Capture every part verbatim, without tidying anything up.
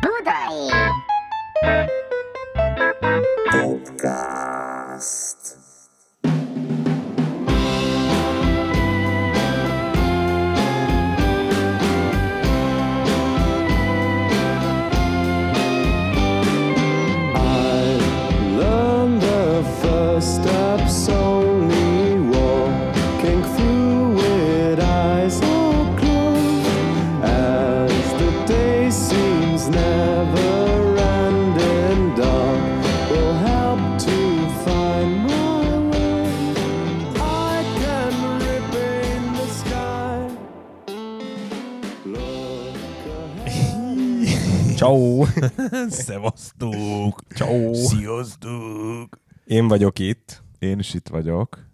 Budai Podcast. Ciao. Szevasztok! Ciao. Sziasztok! Én vagyok itt. Én is itt vagyok.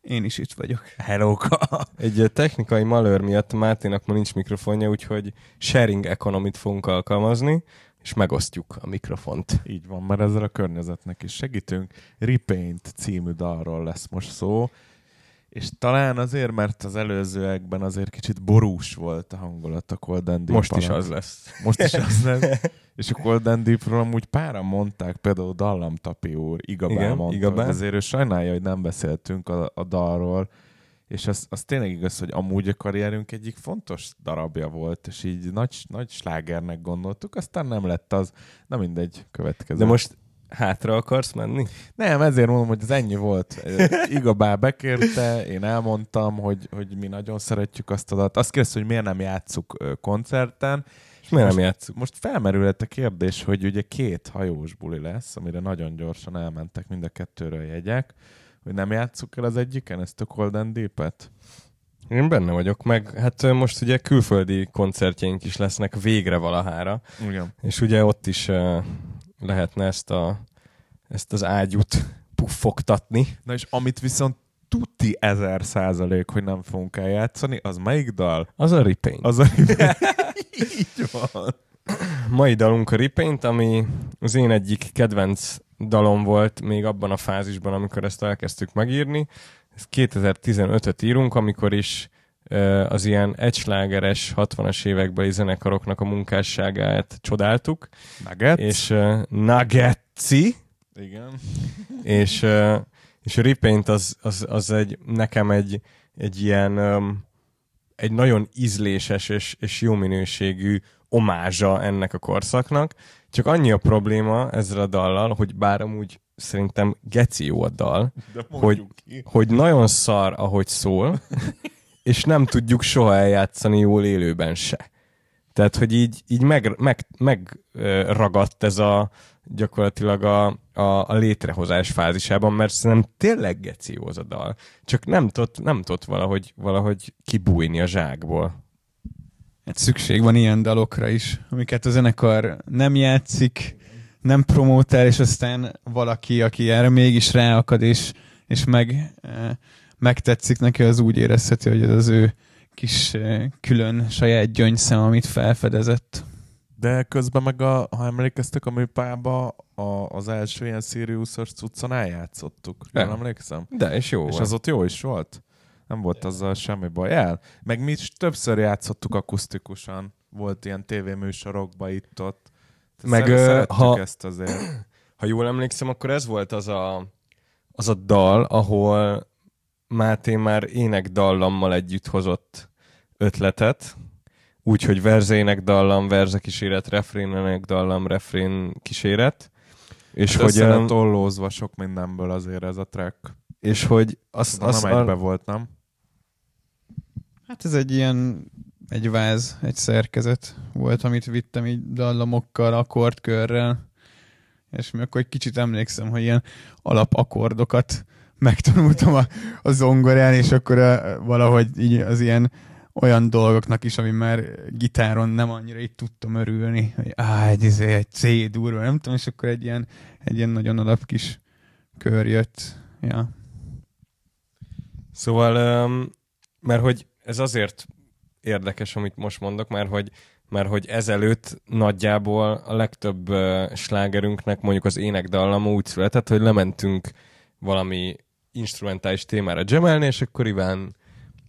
Én is itt vagyok. Hellóka! Egy technikai malőr miatt Máténak ma nincs mikrofonja, úgyhogy sharing economy-t fogunk alkalmazni, és megosztjuk a mikrofont. Így van, mert ezzel a környezetnek is segítünk. Repaint című dalról lesz most szó, és talán azért, mert az előzőekben azért kicsit borús volt a hangulat a Cold and Deep. Most alatt. is az lesz. Most is az lesz. És a Cold and Deepről amúgy páran mondták, például Dallam Tapi úr, Igabán Igen, mondta, Igabán. Ezért ő sajnálja, hogy nem beszéltünk a, a dalról, és az, az tényleg igaz, hogy amúgy a karrierünk egyik fontos darabja volt, és így nagy, nagy slágernek gondoltuk, aztán nem lett az, na mindegy, következő. De most... Hátra akarsz menni? Nem, ezért mondom, hogy ez ennyi volt. Igabá bekérte, én elmondtam, hogy, hogy mi nagyon szeretjük azt a dalt. Azt kérdezte, hogy miért nem játsszuk koncerten. És miért most, nem játsszuk? Most felmerült a kérdés, hogy ugye két hajós buli lesz, amire nagyon gyorsan elmentek mind a kettőről jegyek, hogy nem játsszuk el az egyiken ezt a Cold and Deep-et? Én benne vagyok, meg hát most ugye külföldi koncertjeink is lesznek végre valahára. Igen. És ugye ott is... lehetne ezt, a, ezt az ágyút puffogtatni. Na és amit viszont tuti ezer százalék, hogy nem fogunk eljátszani, az melyik dal? Az a Repaint. Az a Repaint. Így van. Mai dalunk a Repaint, ami az én egyik kedvenc dalom volt még abban a fázisban, amikor ezt elkezdtük megírni. Ezt kétezer-tizenötöt írunk, amikor is az ilyen egyslágeres hatvanas évekbeli zenekaroknak a munkásságát csodáltuk. Nugget. És uh, Nuggetci. Igen. És, uh, és a Repaint az, az, az egy, nekem egy, egy ilyen um, egy nagyon ízléses és, és jó minőségű omázsa ennek a korszaknak. Csak annyi a probléma ezzel a dallal, hogy bár amúgy szerintem geci jó a dal, hogy, hogy nagyon szar, ahogy szól, és nem tudjuk soha eljátszani jól élőben se. Tehát, hogy így, így megragadt meg, meg, uh, ez a gyakorlatilag a, a, a létrehozás fázisában, mert szerintem tényleg geció az a dal. Csak nem tudott nem valahogy, valahogy kibújni a zsákból. Hát szükség van ilyen dalokra is, amiket a zenekar nem játszik, nem promótál, és aztán valaki, aki erre mégis ráakad, és, és meg... Uh, megtetszik neki, az úgy érezheti, hogy ez az ő kis külön saját gyöngyszem, amit felfedezett. De közben meg, a, ha emlékeztek, a műpába a, az első ilyen Sirius-os cuccon eljátszottuk. Nem emlékszem? De, és jó és volt. És az ott jó is volt. Nem volt azzal semmi baj. El. Meg mi is többször játszottuk akusztikusan. Volt ilyen tévéműsorokban itt-ott. Meg szerettük ha, ezt azért. Ha jól emlékszem, akkor ez volt az a, az a dal, ahol Máté már énekdallammal együtt hozott ötletet, úgyhogy verze énekdallam, verze kíséret, refrén énekdallam, refrén kíséret. És hát hogy össze tollózva sok mindenből azért ez a track. És hogy az, az, az nem egybe a... volt, nem? Hát ez egy ilyen, egy váz, egy szerkezet volt, amit vittem így dallamokkal, akkordkörrel, és mi akkor egy kicsit emlékszem, hogy ilyen alapakkordokat megtanultam a, a zongorán, és akkor a, valahogy így az ilyen olyan dolgoknak is, ami már gitáron nem annyira így tudtam örülni, hogy áh, egy, egy, egy C-durva, nem tudom, és akkor egy ilyen, egy ilyen nagyon alap kis kör jött. Ja. Szóval, mert hogy ez azért érdekes, amit most mondok, mert hogy mert hogy ezelőtt nagyjából a legtöbb slágerünknek mondjuk az énekdallama úgy született, hogy lementünk valami instrumentális témára dzsemelni, és akkor Iván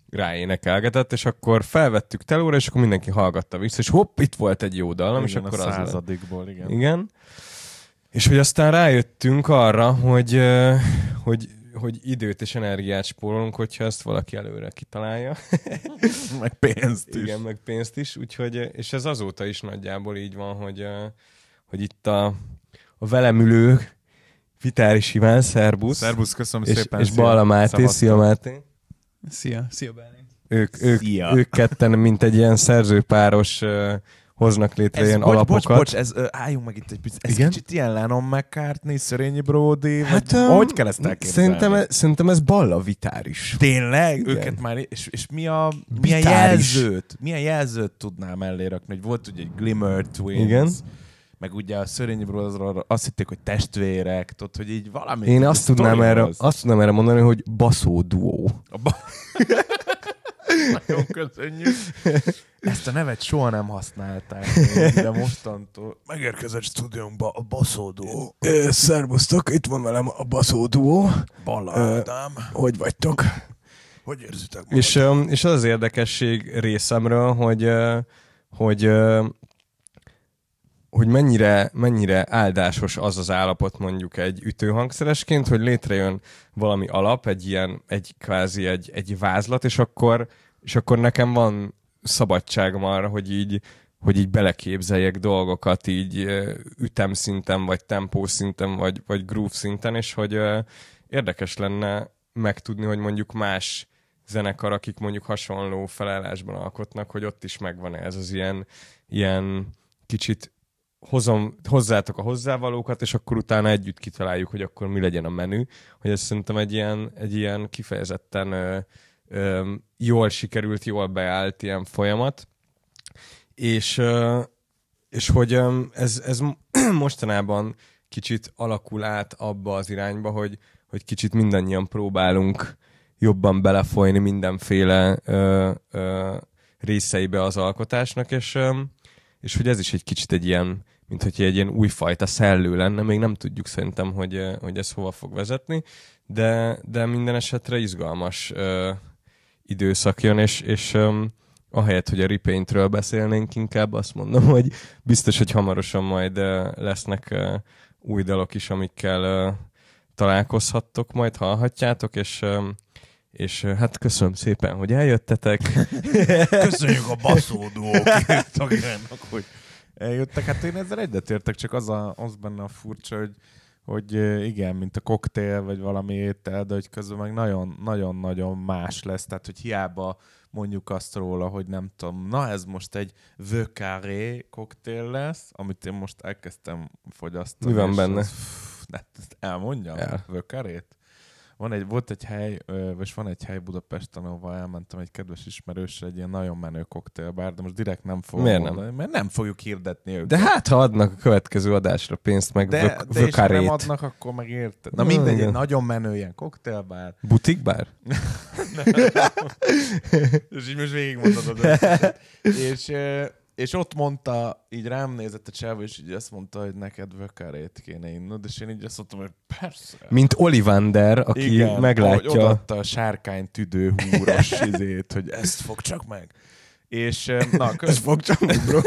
ráénekelgetett, és akkor felvettük telóra, és akkor mindenki hallgatta vissza, és hopp, itt volt egy jó dallam, és akkor a századikból, az... igen. igen. És hogy aztán rájöttünk arra, hogy, hogy, hogy időt és energiát spórolunk, hogyha ezt valaki előre kitalálja. Meg pénzt is. Igen, meg pénzt is, úgyhogy, és ez azóta is nagyjából így van, hogy, hogy itt a, a velem ülők, Vitáris Iván, szerbusz. Szerbusz, köszönöm és, szépen. És Balla Máté, szia Máté. Szia, szia Bálint. Ők, ők, ők ketten, mint egy ilyen szerzőpáros uh, hoznak létre ez, ilyen bocs, alapokat. Bocs, bocs, ez, uh, álljunk meg itt egy picit. Ez igen? Kicsit ilyen Lennon McCartney, Szörényi Bródi. Hát, um, hogy kell ezt elképzelni? Szerintem, szerintem ez Balla Vitáris. Tényleg? Igen. Őket már, és, és mi a, milyen, jelzőt, milyen jelzőt tudnál mellé rakni? Hogy volt ugye egy Glimmer Twins. Igen. Meg ugye a Szörényi Bródról azt hitték, hogy testvérek, tudod, hogy így valami... Én azt tudnám, erre, azt tudnám erre mondani, hogy Baszóduó. Ba- Nagyon köszönjük. Ezt a nevet soha nem használták, de mostantól... Megérkezett stúdiónkba a Baszóduó. Szervusztok, itt van velem a Baszóduó. Balla Ádám. Hogy vagytok? Hogy érzitek magad? És, és az az érdekesség részemről, hogy... hogy hogy mennyire, mennyire áldásos az az állapot mondjuk egy ütőhangszeresként, hogy létrejön valami alap, egy ilyen, egy kvázi egy, egy vázlat, és akkor, és akkor nekem van szabadságom arra, hogy így, hogy így beleképzeljek dolgokat így ütemszinten, vagy tempószinten, vagy, vagy groove szinten, és hogy érdekes lenne megtudni, hogy mondjuk más zenekar, akik mondjuk hasonló felállásban alkotnak, hogy ott is megvan ez az ilyen, ilyen kicsit hozom, hozzátok a hozzávalókat, és akkor utána együtt kitaláljuk, hogy akkor mi legyen a menü. Hogy ez szerintem egy ilyen, egy ilyen kifejezetten ö, ö, jól sikerült, jól beállt ilyen folyamat. És, ö, és hogy ö, ez, ez mostanában kicsit alakul át abba az irányba, hogy, hogy kicsit mindannyian próbálunk jobban belefolyni mindenféle ö, ö, részeibe az alkotásnak, és... Ö, és hogy ez is egy kicsit egy ilyen, mint hogy egy ilyen újfajta szellő lenne, még nem tudjuk szerintem, hogy, hogy ez hova fog vezetni, de, de minden esetre izgalmas ö, időszak jön, és, és ö, ahelyett, hogy a Repaintről beszélnénk, inkább azt mondom, hogy biztos, hogy hamarosan majd ö, lesznek ö, új dalok is, amikkel ö, találkozhattok, majd hallhatjátok, és... Ö, és hát köszönöm szépen, hogy eljöttetek. Köszönjük a Baszóduó tagjának, hogy eljöttek. Hát én ezzel egyetértek, csak az, a, az benne a furcsa, hogy, hogy igen, mint a koktél, vagy valami étel, de hogy közben meg nagyon-nagyon más lesz. Tehát, hogy hiába mondjuk azt róla, hogy nem tudom, na ez most egy vökaré koktél lesz, amit én most elkezdtem fogyasztani. Mi van benne? Az, pff, elmondjam, El. vökarét? Van egy, volt egy hely, és van egy hely Budapesten, ahol elmentem egy kedves ismerősre, egy ilyen nagyon menő koktélbár, de most direkt nem fogom Miért mondani, nem? mert nem fogjuk hirdetni őket. De hát, ha adnak a következő adásra pénzt, meg de, vök, de vökarét. De nem adnak, akkor meg érted. Na mindegy, egy nagyon menő ilyen koktélbár. Butikbár? És így most végigmondod az és, és ott mondta, így rám nézett a csávó, és így azt mondta, hogy neked vökarét kéne innod, és én így azt mondtam, hogy persze. Mint Ollivander, aki igen, meglátja. Igen, odaadta a sárkány tüdő húros izét, hogy ezt fog csak meg. És na, követ... ezt fog csak meg, bro.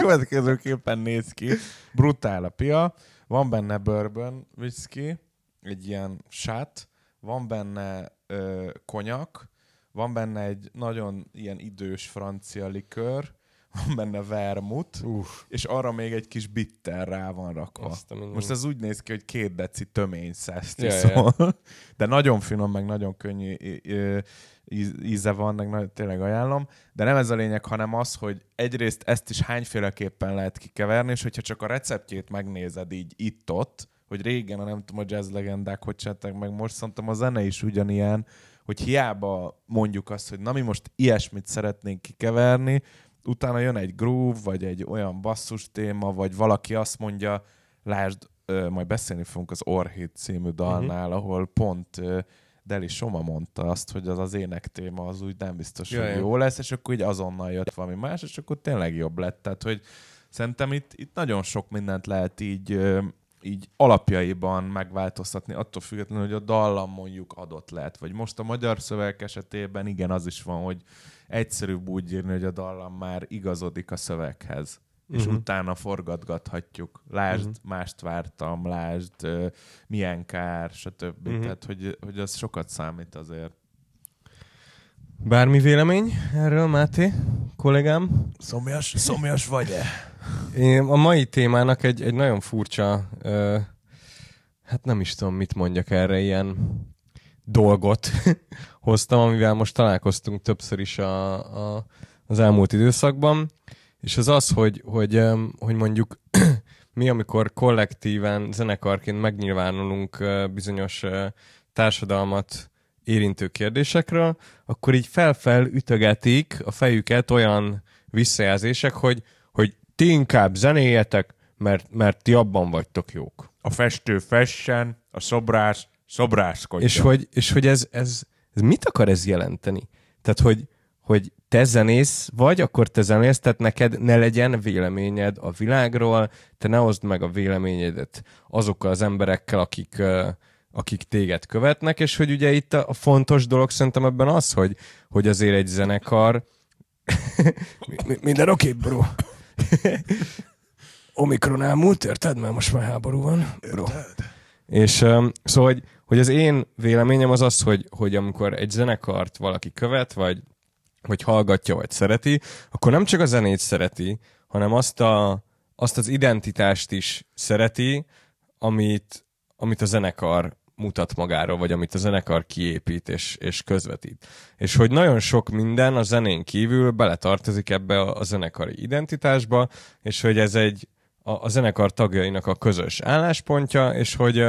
Következőképpen néz ki. Brutál a pia. Van benne bourbon whisky, egy ilyen sát. Van benne ö, konyak. Van benne egy nagyon ilyen idős francia likőr. Van benne vermut, Uf. és arra még egy kis bitter rá van rakva. Most ez úgy néz ki, hogy két deci tömény százt ja, iszol. Ja. De nagyon finom, meg nagyon könnyű íze van, meg tényleg ajánlom. De nem ez a lényeg, hanem az, hogy egyrészt ezt is hányféleképpen lehet kikeverni, és hogyha csak a receptjét megnézed így itt-ott, hogy régen a nem tudom, a jazz legendák hogy csinálták meg, most szerintem a zene is ugyanilyen, hogy hiába mondjuk azt, hogy na mi most ilyesmit szeretnénk kikeverni, utána jön egy groove, vagy egy olyan basszus téma, vagy valaki azt mondja, lásd, ö, majd beszélni fogunk az Orchid című dalnál, uh-huh. ahol pont ö, Deli Soma mondta azt, hogy az az ének téma az úgy nem biztos, Jaj, hogy jó lesz, és akkor így azonnal jött valami más, és akkor tényleg jobb lett. Tehát, hogy szerintem itt, itt nagyon sok mindent lehet így ö, így alapjaiban megváltoztatni, attól függetlenül, hogy a dallam mondjuk adott lett. Vagy most a magyar szöveg esetében igen, az is van, hogy egyszerűbb úgy írni, hogy a dallam már igazodik a szöveghez. Uh-huh. És utána forgatgathatjuk. Lásd, uh-huh. mást vártam, lásd, uh, milyen kár, stb. Uh-huh. Tehát, hogy, hogy az sokat számít azért. Bármi vélemény erről, Máté, kollégám? Szomjas, szomjas vagy-e? Én a mai témának egy, egy nagyon furcsa, uh, hát nem is tudom, mit mondjak erre, ilyen dolgot hoztam, amivel most találkoztunk többször is a, a, az elmúlt időszakban. És az az, hogy, hogy, hogy mondjuk mi, amikor kollektíven, zenekarként megnyilvánulunk bizonyos társadalmat érintő kérdésekről, akkor így fel-fel ütögetik a fejüket olyan visszajelzések, hogy, hogy ti inkább zenéjetek, mert, mert ti abban vagytok jók. A festő fessen, a szobrász szobrászkodjon. És hogy, és hogy ez, ez, ez mit akar ez jelenteni? Tehát, hogy, hogy te zenész vagy, akkor te zenész, tehát neked ne legyen véleményed a világról, te ne oszd meg a véleményedet azokkal az emberekkel, akik, akik téged követnek, és hogy ugye itt a fontos dolog szerintem ebben az, hogy, hogy azért egy zenekar... Minden oké, bro? Omikron elmúlt, érted? Mert most már háború van. Bro. És um, szóval, hogy, hogy az én véleményem az az, hogy, hogy amikor egy zenekart valaki követ, vagy hogy hallgatja, vagy szereti, akkor nem csak a zenét szereti, hanem azt, a, azt az identitást is szereti, amit, amit a zenekar mutat magáról, vagy amit a zenekar kiépít és, és közvetít. És hogy nagyon sok minden a zenén kívül beletartozik ebbe a, a zenekari identitásba, és hogy ez egy a, a zenekar tagjainak a közös álláspontja, és hogy,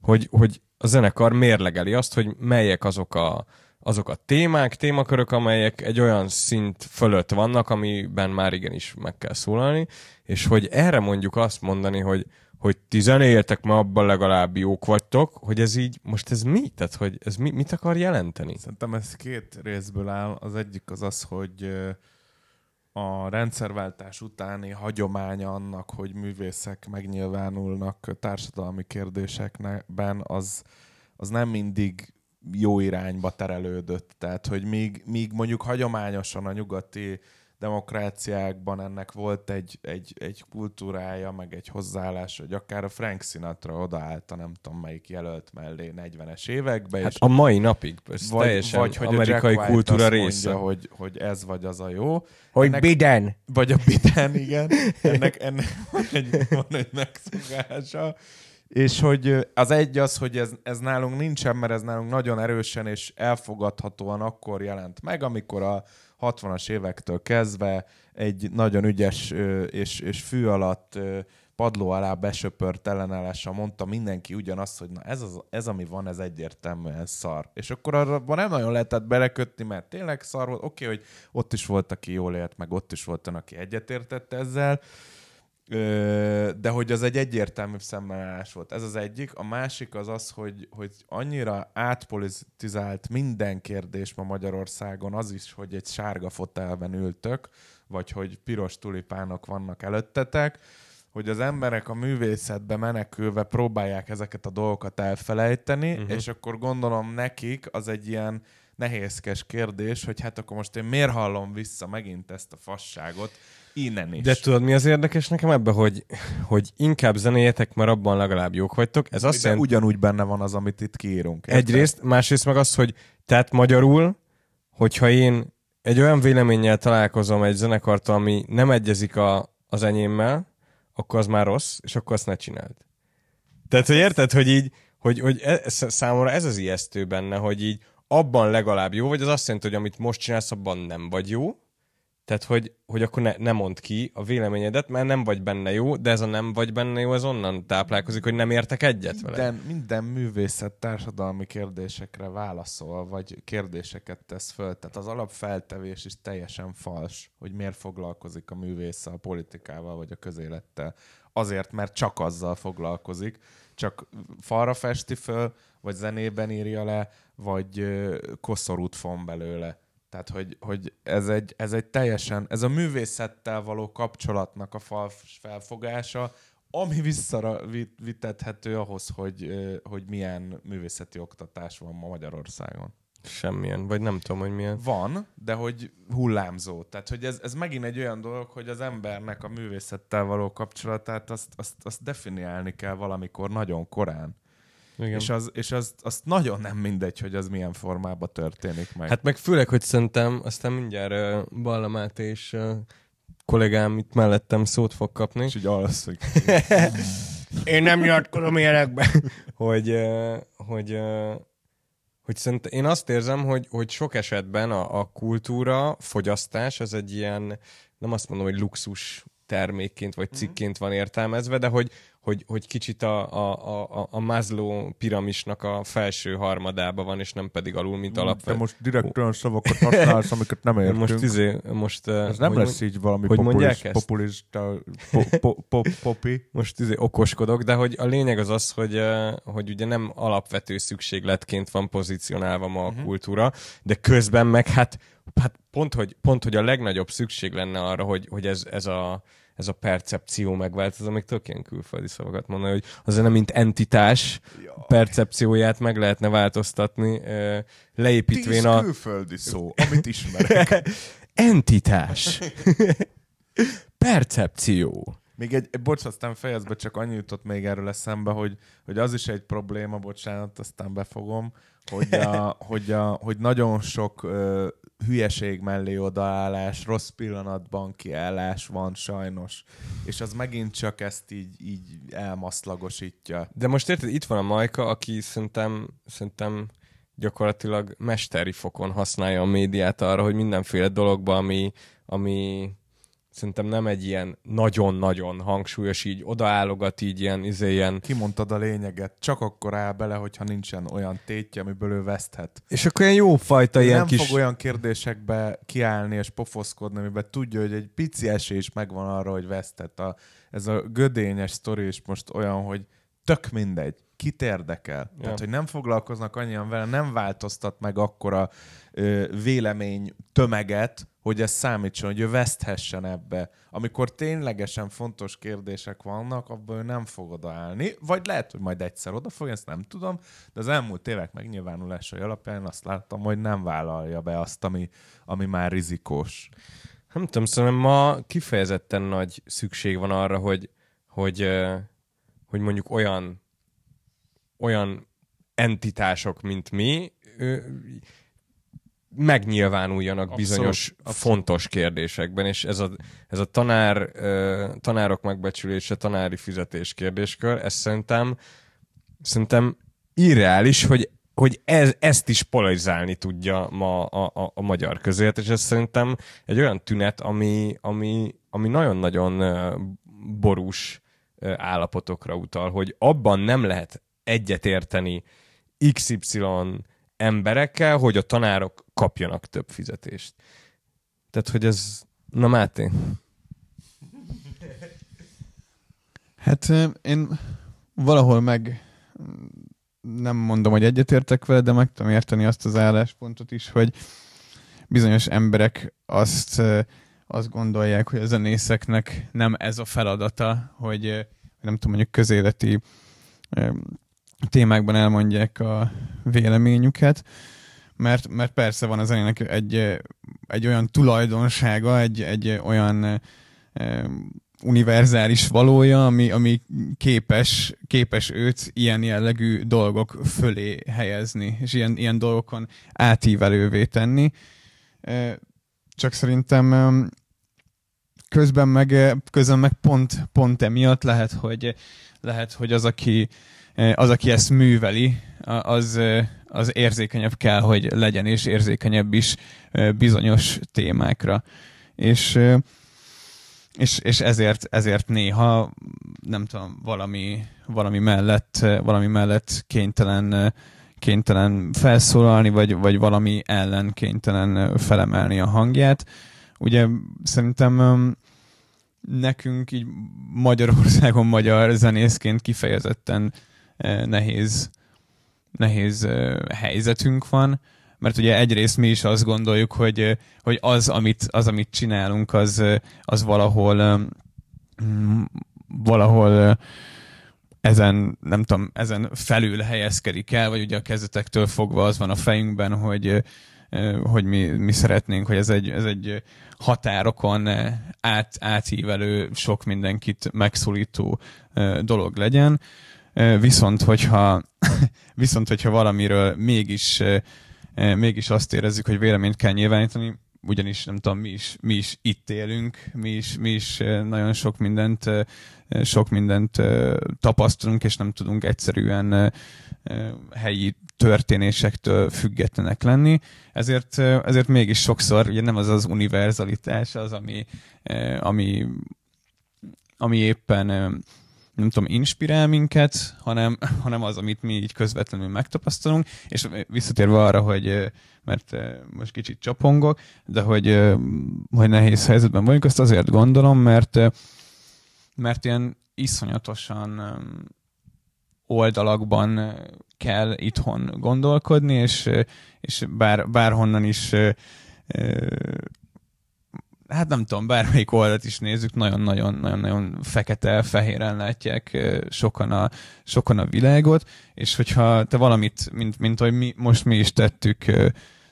hogy, hogy a zenekar mérlegeli azt, hogy melyek azok a azok a témák, témakörök, amelyek egy olyan szint fölött vannak, amiben már igenis meg kell szólalni, és hogy erre mondjuk azt mondani, hogy, hogy ti zenéjetek, mert abban legalább jók vagytok, hogy ez így, most ez mi? Tehát, hogy ez mi, mit akar jelenteni? Szerintem ez két részből áll. Az egyik az az, hogy a rendszerváltás utáni hagyománya annak, hogy művészek megnyilvánulnak társadalmi kérdésekben, az, az nem mindig jó irányba terelődött. Tehát, hogy míg, míg mondjuk hagyományosan a nyugati demokráciákban ennek volt egy, egy, egy kultúrája, meg egy hozzáállás, hogy akár a Frank Sinatra odaállt a nem tudom melyik jelölt mellé negyvenes években. Hát a mai napig vagy, teljesen vagy, hogy amerikai a kultúra része. Mondja, hogy, hogy ez vagy az a jó. Hogy ennek, Biden. Vagy a Biden, igen. Ennek, ennek van egy, van egy megszokása. És hogy az egy az, hogy ez, ez nálunk nincsen, mert ez nálunk nagyon erősen és elfogadhatóan akkor jelent meg, amikor a hatvanas évektől kezdve egy nagyon ügyes és, és fű alatt padló alá besöpört ellenállással mondta mindenki ugyanazt, hogy na ez, az, ez ami van, ez egyértelműen szar. És akkor arra nem nagyon lehetett belekötni, mert tényleg szar volt. Oké, okay, hogy ott is volt, aki jól élt, meg ott is volt, aki egyetértett ezzel, de hogy az egy egyértelműbb szembenállás volt. Ez az egyik. A másik az az, hogy, hogy annyira átpolitizált minden kérdés ma Magyarországon az is, hogy egy sárga fotelben ültök, vagy hogy piros tulipánok vannak előttetek, hogy az emberek a művészetbe menekülve próbálják ezeket a dolgokat elfelejteni, uh-huh. és akkor gondolom nekik az egy ilyen nehézkes kérdés, hogy hát akkor most én miért hallom vissza megint ezt a fasságot, innen is. De tudod, mi az érdekes nekem ebben, hogy, hogy inkább zenéjetek, mert abban legalább jók vagytok. Ez azt jelenti, ugyanúgy benne van az, amit itt kiírunk. Érte? Egyrészt, másrészt meg az, hogy tehát magyarul, hogyha én egy olyan véleménnyel találkozom egy zenekartal, ami nem egyezik a, az enyémmel, akkor az már rossz, és akkor azt ne csináld. Tehát, hogy érted, hogy így, hogy, hogy ez, számomra ez az ijesztő benne, hogy így abban legalább jó, vagy az azt jelenti, hogy amit most csinálsz, abban nem vagy jó. Tehát, hogy, hogy akkor ne, ne mondd ki a véleményedet, mert nem vagy benne jó, de ez a nem vagy benne jó, ez onnan táplálkozik, hogy nem értek egyet minden, vele. Minden művészet társadalmi kérdésekre válaszol, vagy kérdéseket tesz föl. Tehát az alapfeltevés is teljesen fals, hogy miért foglalkozik a művész a politikával, vagy a közélettel. Azért, mert csak azzal foglalkozik. Csak falra festi föl, vagy zenében írja le, vagy koszorút fon belőle. Tehát, hogy, hogy ez, egy, ez egy teljesen, ez a művészettel való kapcsolatnak a fal felfogása ami visszavitethető ahhoz, hogy, hogy milyen művészeti oktatás van ma Magyarországon. Semmilyen, vagy nem tudom, hogy milyen. Van, de hogy hullámzó. Tehát, hogy ez, ez megint egy olyan dolog, hogy az embernek a művészettel való kapcsolatát azt, azt, azt definiálni kell valamikor nagyon korán. Igen. És, az, és az, az nagyon nem mindegy, hogy az milyen formában történik meg. Hát meg főleg, hogy szerintem aztán mindjárt uh, Balla Máté és uh, kollégám itt mellettem szót fog kapni. És így alszik. Én nem nyilatkozom ilyenekben. hogy, uh, hogy, uh, hogy szerintem én azt érzem, hogy, hogy sok esetben a, a kultúra, fogyasztás az egy ilyen, nem azt mondom, hogy luxus termékként vagy cikként van értelmezve, de hogy, hogy, hogy kicsit a, a, a, a Maslow piramisnak a felső harmadába van, és nem pedig alul, mint alapvető. Te most direkt olyan szavakat használsz, amiket nem értünk. Most izé, most... Ez nem lesz mond... így valami populista, populista po, po, po, popi. Most izé okoskodok, de hogy a lényeg az az, hogy, hogy ugye nem alapvető szükségletként van pozícionálva ma a kultúra, de közben meg hát, hát pont, hogy, pont, hogy a legnagyobb szükség lenne arra, hogy, hogy ez, ez a... ez a percepció megváltozó, még tök ilyen külföldi szavakat mondani, hogy azért nem mint entitás Jaj. percepcióját meg lehetne változtatni, leépítvén Tíz a... Tíz külföldi szó, amit ismerek. Entitás. Percepció. Még egy, bocs, aztán fejezd be, csak annyi jutott még erről eszembe, hogy, hogy az is egy probléma, bocsánat, aztán befogom, hogy, a, hogy, a, hogy nagyon sok... Ö, hülyeség mellé odaállás, rossz pillanatban kiállás van sajnos, és az megint csak ezt így, így elmaszlagosítja. De most érted, itt van a Majka, aki szerintem, szerintem gyakorlatilag mesteri fokon használja a médiát arra, hogy mindenféle dologba, ami, ami szerintem nem egy ilyen nagyon-nagyon hangsúlyos, így odaállogat, így ilyen, izé, ilyen... Kimondtad a lényeget, csak akkor áll bele, hogyha nincsen olyan tétje, amiből ő veszthet. És akkor ilyen jófajta ilyen nem kis... Nem fog olyan kérdésekbe kiállni és pofoszkodni, amiben tudja, hogy egy pici esély is megvan arra, hogy veszthet. A, ez a gödényes sztori is most olyan, hogy tök mindegy, kit érdekel. Ja. Tehát, hogy nem foglalkoznak annyian vele, nem változtat meg akkora ö, vélemény tömeget, hogy ez számítson, hogy ő veszthessen ebbe. Amikor ténylegesen fontos kérdések vannak, abban ő nem fog odaállni, vagy lehet, hogy majd egyszer odafog, ezt nem tudom, de az elmúlt évek megnyilvánulásai alapján azt láttam, hogy nem vállalja be azt, ami, ami már rizikós. Nem tudom, szerintem ma kifejezetten nagy szükség van arra, hogy, hogy, hogy mondjuk olyan, olyan entitások, mint mi, ő, megnyilvánuljanak abszolút, bizonyos abszolút. fontos kérdésekben, és ez a, ez a tanár, tanárok megbecsülése, tanári fizetés kérdéskör, ez szerintem, szerintem irreális, hogy, hogy ez, ezt is polarizálni tudja ma a, a, a magyar közélet, és ez szerintem egy olyan tünet, ami, ami, ami nagyon-nagyon borús állapotokra utal, hogy abban nem lehet egyetérteni iksz ipszilon emberekkel, hogy a tanárok kapjanak több fizetést. Tehát, hogy ez... Na, Máté? Hát én valahol meg nem mondom, hogy egyetértek vele, de meg tudom érteni azt az álláspontot is, hogy bizonyos emberek azt, azt gondolják, hogy a zenészeknek nem ez a feladata, hogy nem tudom, mondjuk közéleti témákban elmondják a véleményüket, mert, mert persze van a zenének egy, egy olyan tulajdonsága, egy, egy olyan e, univerzális valója, ami, ami képes, képes őt ilyen jellegű dolgok fölé helyezni, és ilyen, ilyen dolgokon átívelővé tenni. E, csak szerintem e, közben meg, közben meg pont, pont emiatt lehet, hogy, lehet, hogy az, aki az, aki ezt műveli, az, az érzékenyebb kell, hogy legyen, és érzékenyebb is bizonyos témákra. És, és, és ezért, ezért néha, nem tudom, valami, valami, mellett, valami mellett kénytelen, kénytelen felszólalni, vagy, vagy valami ellen kénytelen felemelni a hangját. Ugye szerintem... Nekünk így Magyarországon magyar zenészként kifejezetten nehéz, nehéz helyzetünk van, mert ugye egyrészt mi is azt gondoljuk, hogy, hogy az, amit, az, amit csinálunk, az, az valahol valahol ezen, nem tudom, ezen felül helyezkedik el, vagy ugye a kezdetektől fogva az van a fejünkben, hogy, hogy mi, mi szeretnénk, hogy ez egy, ez egy határokon át, átívelő, sok mindenkit megszólító dolog legyen. Viszont, hogyha, viszont, hogyha valamiről mégis, mégis azt érezzük, hogy véleményt kell nyilvánítani, ugyanis nem tudom, mi is, mi is itt élünk, mi is, mi is nagyon sok mindent, sok mindent tapasztalunk, és nem tudunk egyszerűen helyi történésektől függetlenek lenni. Ezért, ezért mégis sokszor ugye nem az az univerzalitás az, ami, ami, ami éppen nem tudom, inspirál minket, hanem, hanem az, amit mi így közvetlenül megtapasztalunk, és visszatérve arra, hogy mert most kicsit csapongok, de hogy, hogy nehéz helyzetben vagyunk, azt azért gondolom, mert, mert ilyen iszonyatosan oldalakban kell itthon gondolkodni, és, és bár, bárhonnan is, hát nem tudom, bármelyik oldalt is nézzük, nagyon-nagyon-nagyon fekete-fehéren látják sokan a, sokan a világot, és hogyha te valamit, mint, mint hogy mi, most mi is tettük,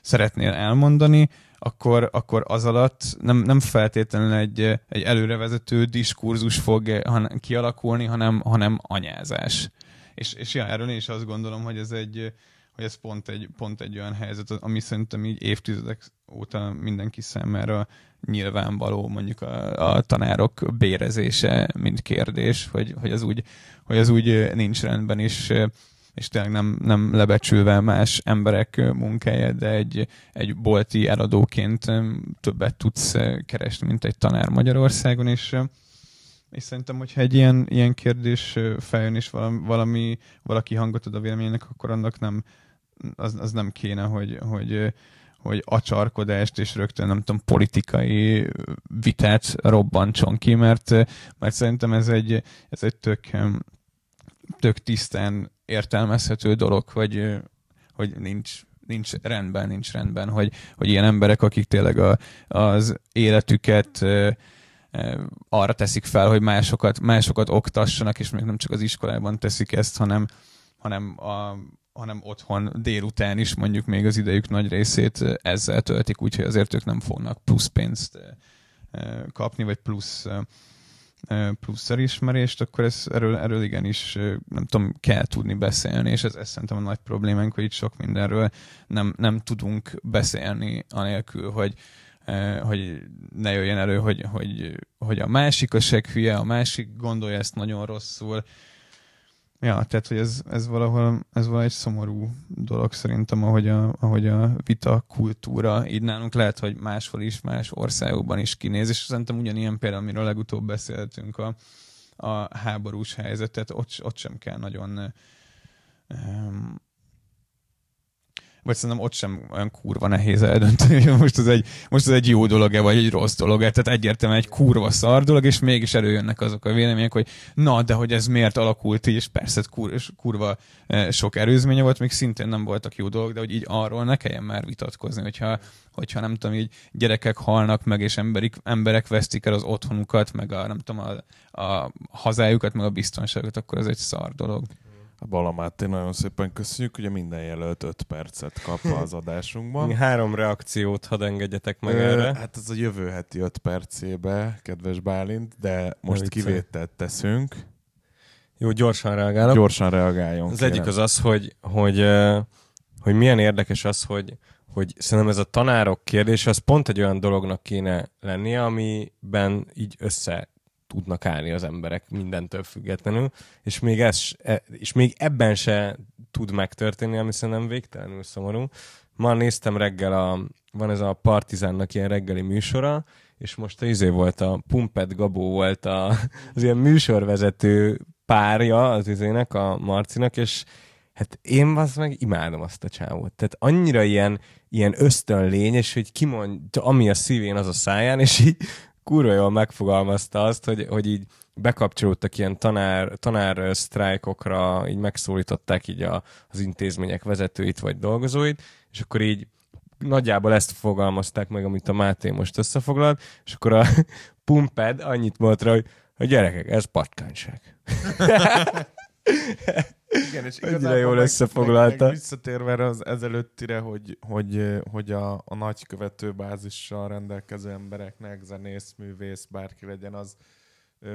szeretnél elmondani, akkor, akkor az alatt nem, nem feltétlenül egy, egy előrevezető diskurzus fog kialakulni, hanem, hanem anyázás. És, és ja, erről én is azt gondolom, hogy ez egy... hogy ez pont egy, pont egy olyan helyzet, ami szerintem így évtizedek óta mindenki számára nyilvánvaló, mondjuk a, a tanárok bérezése, mint kérdés, hogy, hogy, az úgy, hogy az úgy nincs rendben is, és tényleg nem, nem lebecsülve más emberek munkája, de egy, egy bolti eladóként többet tudsz keresni, mint egy tanár Magyarországon, és, és szerintem, hogyha egy ilyen, ilyen kérdés feljön, és valami, valaki hangot ad a véleménynek, akkor annak nem Az, az nem kéne, hogy, hogy, hogy acsarkodást és rögtön, nem tudom, politikai vitát robbantson ki, mert, mert szerintem ez egy, ez egy tök, tök tisztán értelmezhető dolog, hogy, hogy nincs, nincs rendben, nincs rendben, hogy, hogy ilyen emberek, akik tényleg a, az életüket arra teszik fel, hogy másokat, másokat oktassanak, és még nem csak az iskolában teszik ezt, hanem, hanem a hanem otthon délután is mondjuk még az idejük nagy részét ezzel töltik, úgyhogy azért ők nem fognak plusz pénzt kapni, vagy plusz, plusz elismerést, akkor ez, erről, erről igenis nem tudom, kell tudni beszélni, és ez, ez szerintem a nagy problémánk, hogy itt sok mindenről nem, nem tudunk beszélni anélkül, hogy, hogy ne jöjjen elő, hogy, hogy, hogy a másik a seghülye, a másik gondolja ezt nagyon rosszul. Ja, tehát, hogy ez, ez, valahol, ez valahol egy szomorú dolog szerintem, ahogy a, ahogy a vita kultúra így nálunk lehet, hogy máshol is, más országokban is kinéz, és szerintem ugyanilyen például, amiről legutóbb beszéltünk a, a háborús helyzetet, ott, ott sem kell nagyon... Um, vagy szerintem ott sem olyan kurva nehéz eldönteni, hogy most ez egy, most ez egy jó dolog-e, vagy egy rossz dolog-e. Tehát egyértelműen egy kurva szar dolog, és mégis előjönnek azok a vélemények, hogy na, de hogy ez miért alakult így, és persze kurva sok előzménye volt, még szintén nem voltak jó dolgok, de hogy így arról ne kelljen már vitatkozni, hogyha, hogyha nem tudom, így gyerekek halnak meg, és emberik, emberek vesztik el az otthonukat, meg a, nem tudom, a, a hazájukat, meg a biztonságot, akkor ez egy szar dolog. Balamátté nagyon szépen köszönjük, ugye minden jelölt öt percet kap az adásunkban. Három reakciót hadd engedjetek meg Ö, erre. Hát ez a jövő heti öt percébe, kedves Bálint, de most kivételt teszünk. Jó, gyorsan reagálok. Gyorsan reagáljon. Az kérem. Egyik az az, hogy, hogy, hogy milyen érdekes az, hogy, hogy szerintem ez a tanárok kérdése, az pont egy olyan dolognak kéne lennie, amiben így össze tudnak állni az emberek mindentől függetlenül, és még, ez, és még ebben se tud megtörténni, ami szerintem végtelenül szomorú. Ma néztem reggel, a, van ez a Partizánnak ilyen reggeli műsora, és most az izé volt a Pumped Gabó volt a, az ilyen műsorvezető párja az izének, a Marcinak, és hát én azt meg imádom azt a csávót. Tehát annyira ilyen, ilyen ösztönlény, és hogy kimondja, ami a szívén, az a száján, és így kurva jól megfogalmazta azt, hogy, hogy így bekapcsolódtak ilyen tanár, tanár sztrájkokra, így megszólították így a, az intézmények vezetőit vagy dolgozóit, és akkor így nagyjából ezt fogalmazták meg, amit a Máté most összefoglalt, és akkor a Pumped annyit mondta, hogy A gyerekek, ez patkányság. Igen, és igazából jól összefoglalta. Meg, meg visszatérve erre az ezelőttire, hogy, hogy, hogy a, a nagy követőbázissal rendelkező embereknek, zenész, művész, bárki legyen, az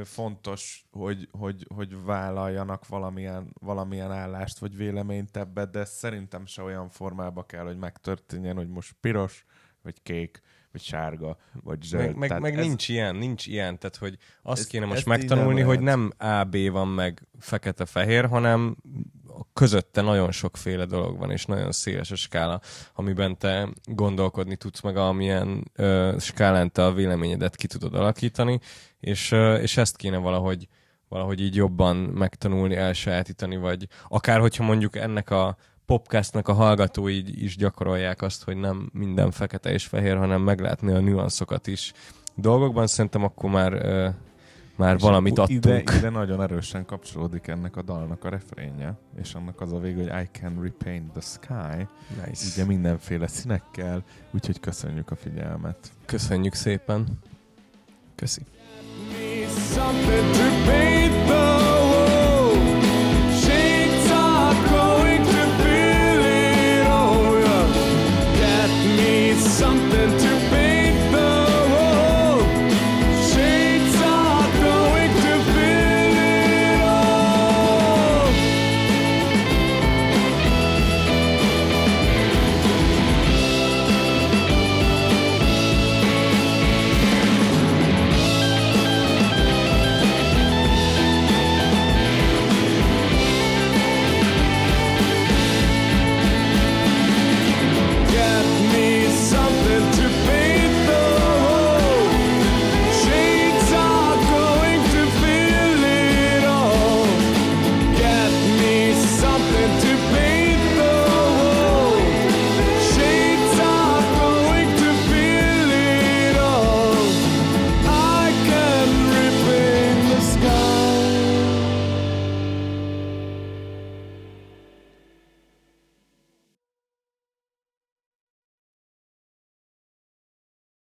fontos, hogy, hogy, hogy vállaljanak valamilyen, valamilyen állást vagy véleményt ebbe, de szerintem se olyan formába kell, hogy megtörténjen, hogy most piros, vagy kék, vagy sárga, vagy zöld. Meg, meg, meg ez... nincs ilyen, nincs ilyen. Tehát, hogy azt ez, kéne most megtanulni, nem hogy nem á bé van meg fekete-fehér, hanem közötte nagyon sokféle dolog van, és nagyon széles a skála, amiben te gondolkodni tudsz, meg amilyen ö, skálán te a véleményedet ki tudod alakítani, és, ö, és ezt kéne valahogy, valahogy így jobban megtanulni, elsajátítani, vagy akár hogyha mondjuk ennek a Popcastnak a hallgatói is gyakorolják azt, hogy nem minden fekete és fehér, hanem meglátni a nüanszokat is dolgokban. Szerintem akkor már, uh, már valamit adtunk. Ide, ide nagyon erősen kapcsolódik ennek a dalnak a refrénje, és annak az a vége, hogy I can repaint the sky. Nice. Ugye mindenféle színekkel, úgyhogy köszönjük a figyelmet. Köszönjük szépen. Köszi.